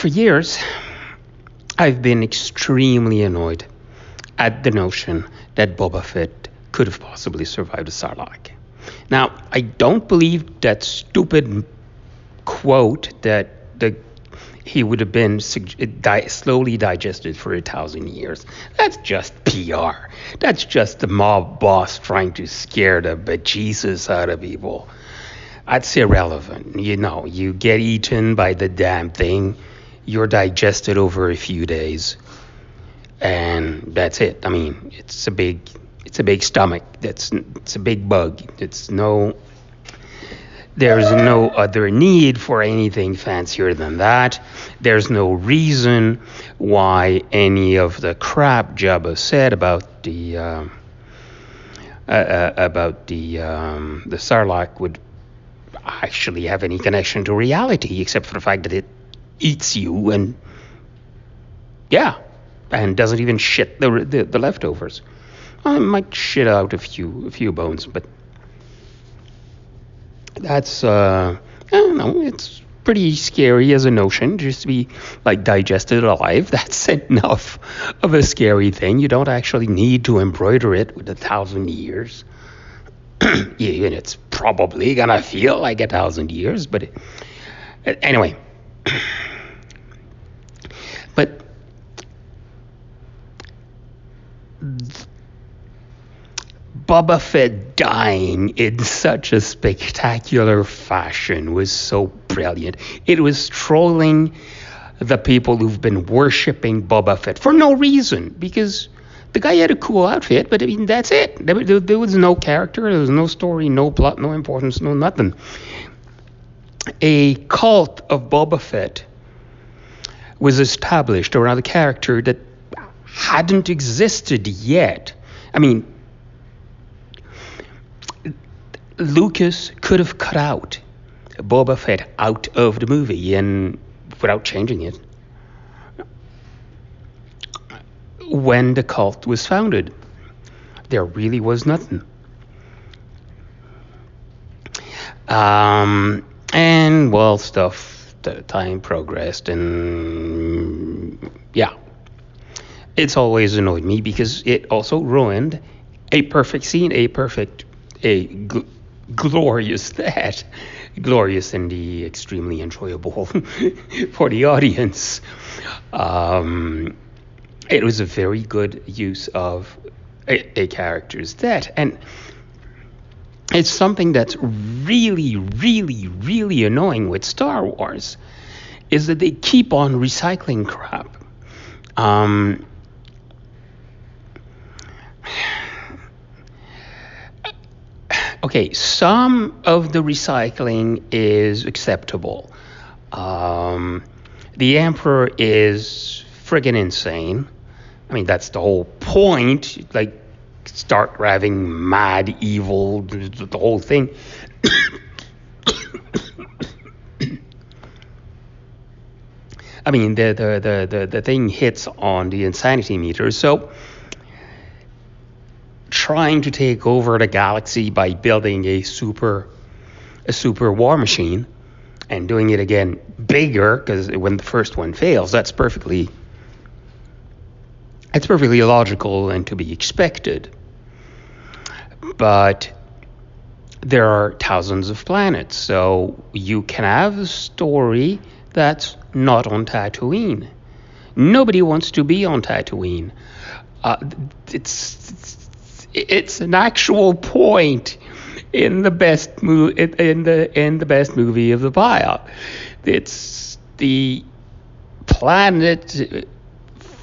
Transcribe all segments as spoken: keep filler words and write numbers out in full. For years, I've been extremely annoyed at the notion that Boba Fett could have possibly survived a Sarlacc. Now, I don't believe that stupid quote that the he would have been di- slowly digested for a thousand years. That's just P R. That's just the mob boss trying to scare the bejesus out of people. That's irrelevant. You know, you get eaten by the damn thing. You're digested over a few days. And that's it. I mean, it's a big, it's a big stomach. That's, it's a big bug. It's no... There's no other need for anything fancier than that. There's no reason why any of the crap Jabba said about the uh, uh, uh, about the um, the Sarlacc would actually have any connection to reality, except for the fact that it eats you and yeah, and doesn't even shit the the, the leftovers. Well, it might shit out a few a few bones, but. That's, uh, I don't know, it's pretty scary as a notion, just to be, like, digested alive. That's enough of a scary thing. You don't actually need to embroider it with a thousand years. And it's probably gonna feel like a thousand years, but it, anyway. But th- Boba Fett dying in such a spectacular fashion was so brilliant. It was trolling the people who've been worshipping Boba Fett for no reason, because the guy had a cool outfit, but I mean, that's it. There, there, there was no character, there was no story, no plot, no importance, no nothing. A cult of Boba Fett was established around a character that hadn't existed yet. I mean, Lucas could have cut out Boba Fett out of the movie and without changing it when the cult was founded. There really was nothing. Um, and well, stuff, the time progressed and yeah, it's always annoyed me because it also ruined a perfect scene, a perfect, a gl- glorious that glorious and the extremely enjoyable for the audience. Um it was a very good use of a, a character's death, and it's something that's really really really annoying with Star Wars, is that they keep on recycling crap. um Okay, some of the recycling is acceptable. Um, the Emperor is friggin' insane. I mean, that's the whole point. Like, start having mad evil, the whole thing. I mean, the, the, the, the, the thing hits on the insanity meter, so... Trying to take over the galaxy by building a super, a super war machine, and doing it again bigger, because when the first one fails, that's perfectly, that's perfectly logical and to be expected. But there are thousands of planets, so you can have a story that's not on Tatooine. Nobody wants to be on Tatooine. Uh, it's. it's It's an actual point in the best mo- in the in the best movie of the pile. It's the planet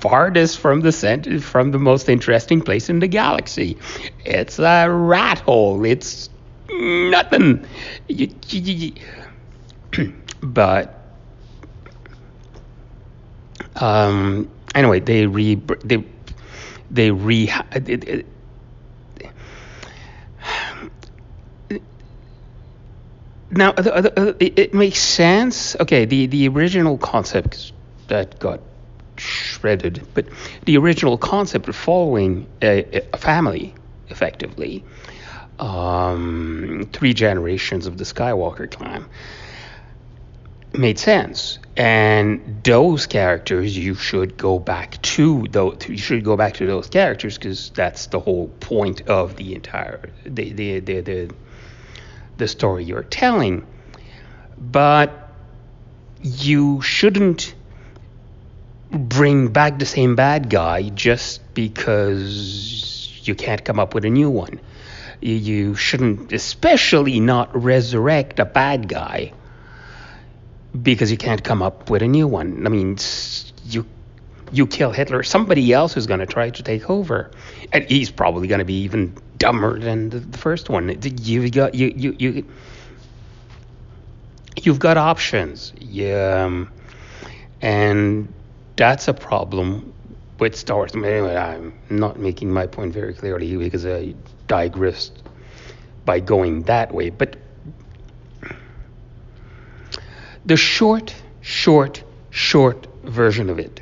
farthest from the center, from the most interesting place in the galaxy. It's a rat hole. It's nothing. But um, anyway, they re they they re. It, it, Now, it makes sense. Okay, the, the original concept that got shredded, but the original concept of following a, a family, effectively, um, three generations of the Skywalker clan, made sense. And those characters, you should go back to those. You should go back to those characters because that's the whole point of the entire the the the the, the story you're telling. But you shouldn't bring back the same bad guy just because you can't come up with a new one. You shouldn't, especially not resurrect a bad guy because you can't come up with a new one. I mean, you you kill Hitler, somebody else is going to try to take over, and he's probably going to be even dumber than the, the first one. You got you you you you've got options, yeah, um, and that's a problem with Star Wars. Anyway, I'm not making my point very clearly because I digressed by going that way, but. The short, short, short version of it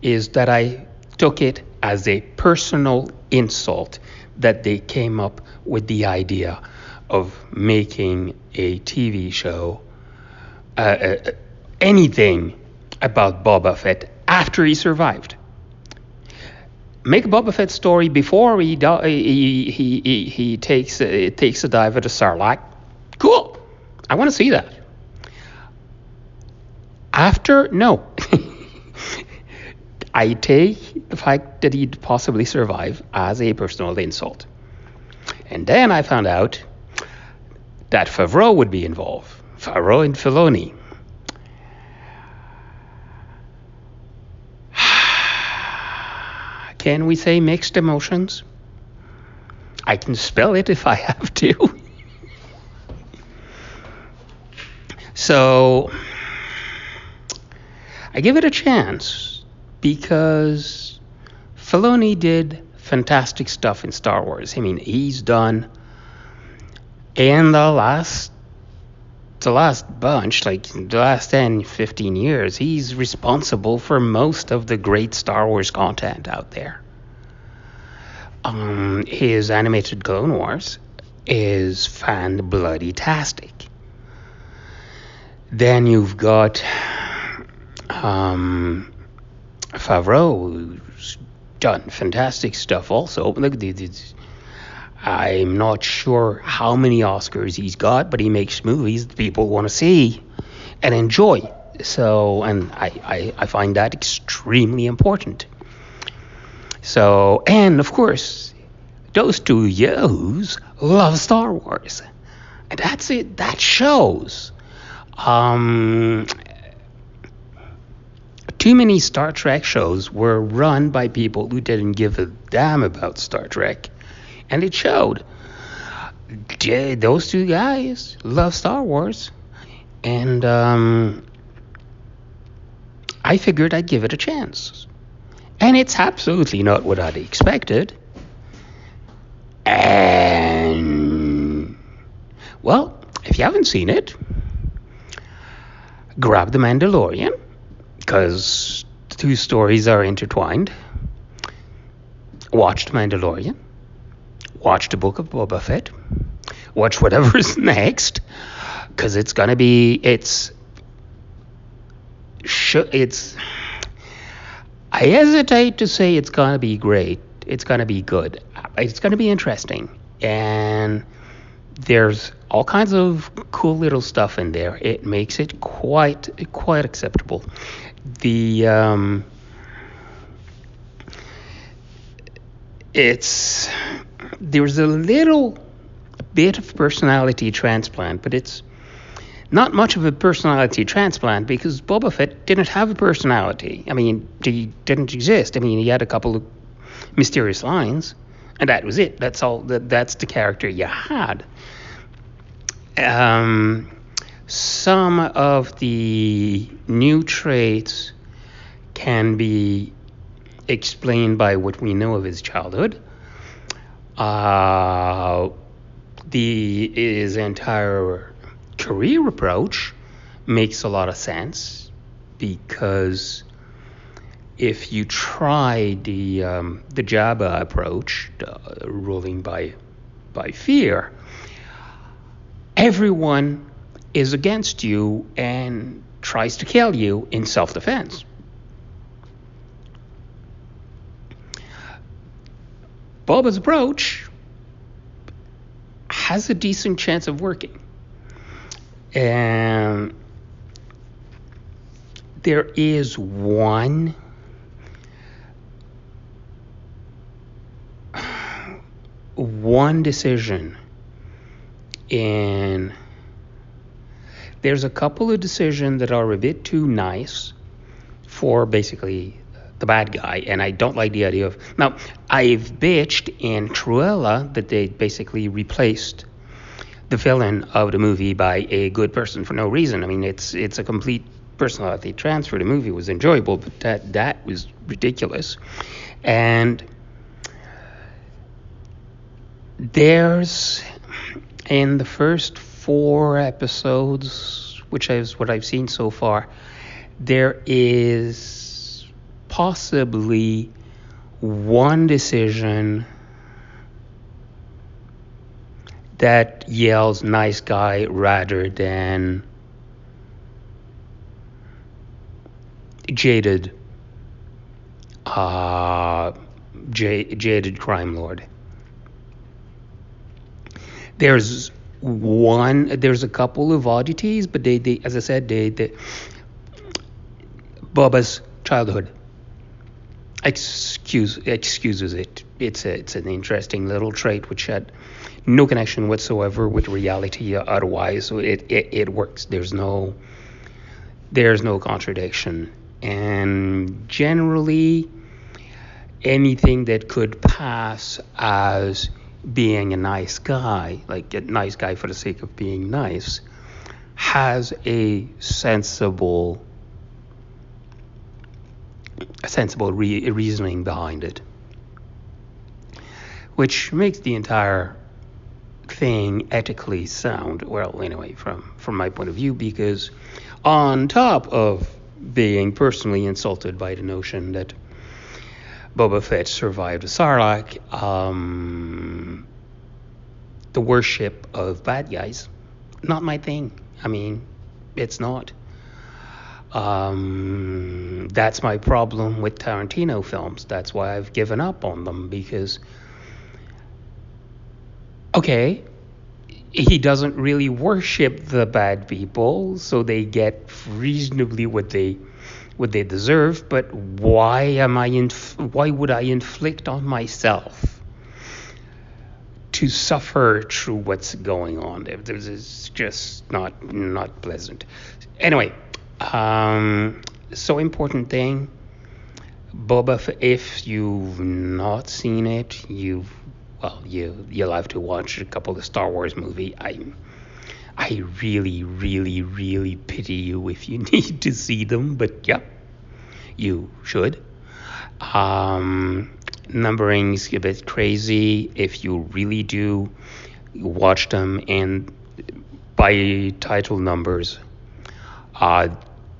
is that I took it as a personal insult that they came up with the idea of making a T V show, uh, uh, anything about Boba Fett after he survived. Make Boba Fett's story before he di- he, he he he takes uh, takes a dive at a Sarlacc. Cool, I want to see that. After, no. I take the fact that he'd possibly survive as a personal insult. And then I found out that Favreau would be involved. Favreau and Filoni. Can we say mixed emotions? I can spell it if I have to. So... I give it a chance because Filoni did fantastic stuff in Star Wars. I mean, he's done in the last the last bunch, like the last ten, fifteen years, he's responsible for most of the great Star Wars content out there. Um, his animated Clone Wars is fan-bloody-tastic. Then you've got... Um, Favreau's done fantastic stuff also. Look, I'm not sure how many Oscars he's got, but he makes movies that people want to see and enjoy. So, and I, I, I find that extremely important. So, and of course, those two yahoos love Star Wars. And that's it, that shows. Um... Too many Star Trek shows were run by people who didn't give a damn about Star Trek, and it showed. Those two guys love Star Wars, and um, I figured I'd give it a chance. And it's absolutely not what I'd expected. And, well, if you haven't seen it, grab The Mandalorian. Because two stories are intertwined. Watch The Mandalorian. Watch The Book of Boba Fett. Watch whatever's next. Because it's going to be... It's... It's... I hesitate to say it's going to be great. It's going to be good. It's going to be interesting. And there's all kinds of cool little stuff in there. It makes it quite quite acceptable. The um, it's there's a little bit of personality transplant, but it's not much of a personality transplant because Boba Fett didn't have a personality. I mean, he didn't exist. I mean, he had a couple of mysterious lines, and that was it. That's all. That that's the character you had. Um, some of the new traits can be explained by what we know of his childhood. Uh, the his entire career approach makes a lot of sense because if you try the um, the Jabba approach, uh, ruling by by fear. Everyone is against you, and tries to kill you in self-defense. Boba's approach has a decent chance of working. Um, there is one one decision in there's a couple of decisions that are a bit too nice for basically the bad guy, and I don't like the idea of... Now, I've bitched in Cruella that they basically replaced the villain of the movie by a good person for no reason. I mean, it's it's a complete personality transfer. The movie was enjoyable, but that, that was ridiculous. And there's, in the first four episodes, which is what I've seen so far, there is possibly one decision that yells nice guy rather than jaded uh, j- jaded crime lord. There's one, there's a couple of oddities, but they, they as I said, they, they Boba's childhood Excuse excuses it. It's a, it's an interesting little trait which had no connection whatsoever with reality otherwise. So it, it, it works. There's no there's no contradiction. And generally, anything that could pass as being a nice guy, like a nice guy for the sake of being nice, has a sensible. A sensible re- reasoning behind it, which makes the entire thing ethically sound. Well, anyway, from, from my point of view, because on top of being personally insulted by the notion that Boba Fett survived the Sarlacc, um, the worship of bad guys, not my thing. I mean, it's not. Um, that's my problem with Tarantino films. That's why I've given up on them, because, okay, he doesn't really worship the bad people, so they get reasonably what they what they deserve. But why am I inf- why would I inflict on myself to suffer through what's going on? This is just not not pleasant. Anyway. Um, so important thing, Boba Fett, if you've not seen it, you've, well, you, you'll have to watch a couple of Star Wars movies. I, I really, really, really pity you if you need to see them, but yeah, you should. Um, numbering's a bit crazy. If you really do, watch them, and by title numbers. Uh,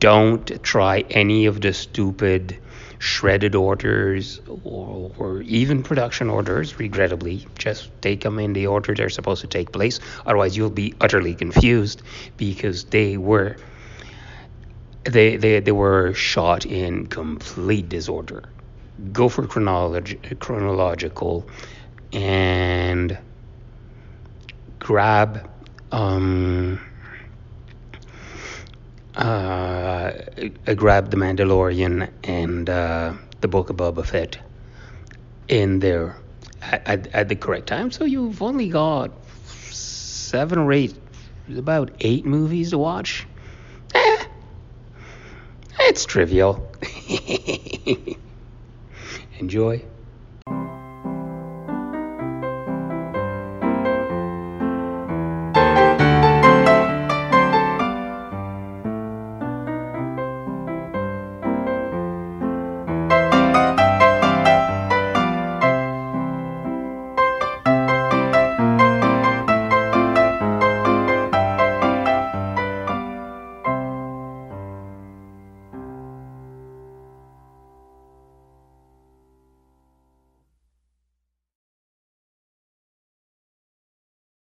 don't try any of the stupid shredded orders or, or even production orders, regrettably. Just take them in the order they're supposed to take place. Otherwise, you'll be utterly confused, because they were they, they, they were shot in complete disorder. Go for chronolog- chronological and grab... Um, Uh, I grabbed The Mandalorian and uh, The Book of Boba Fett in there at, at, at the correct time. So you've only got seven or eight, about eight movies to watch. Eh, it's trivial. Enjoy.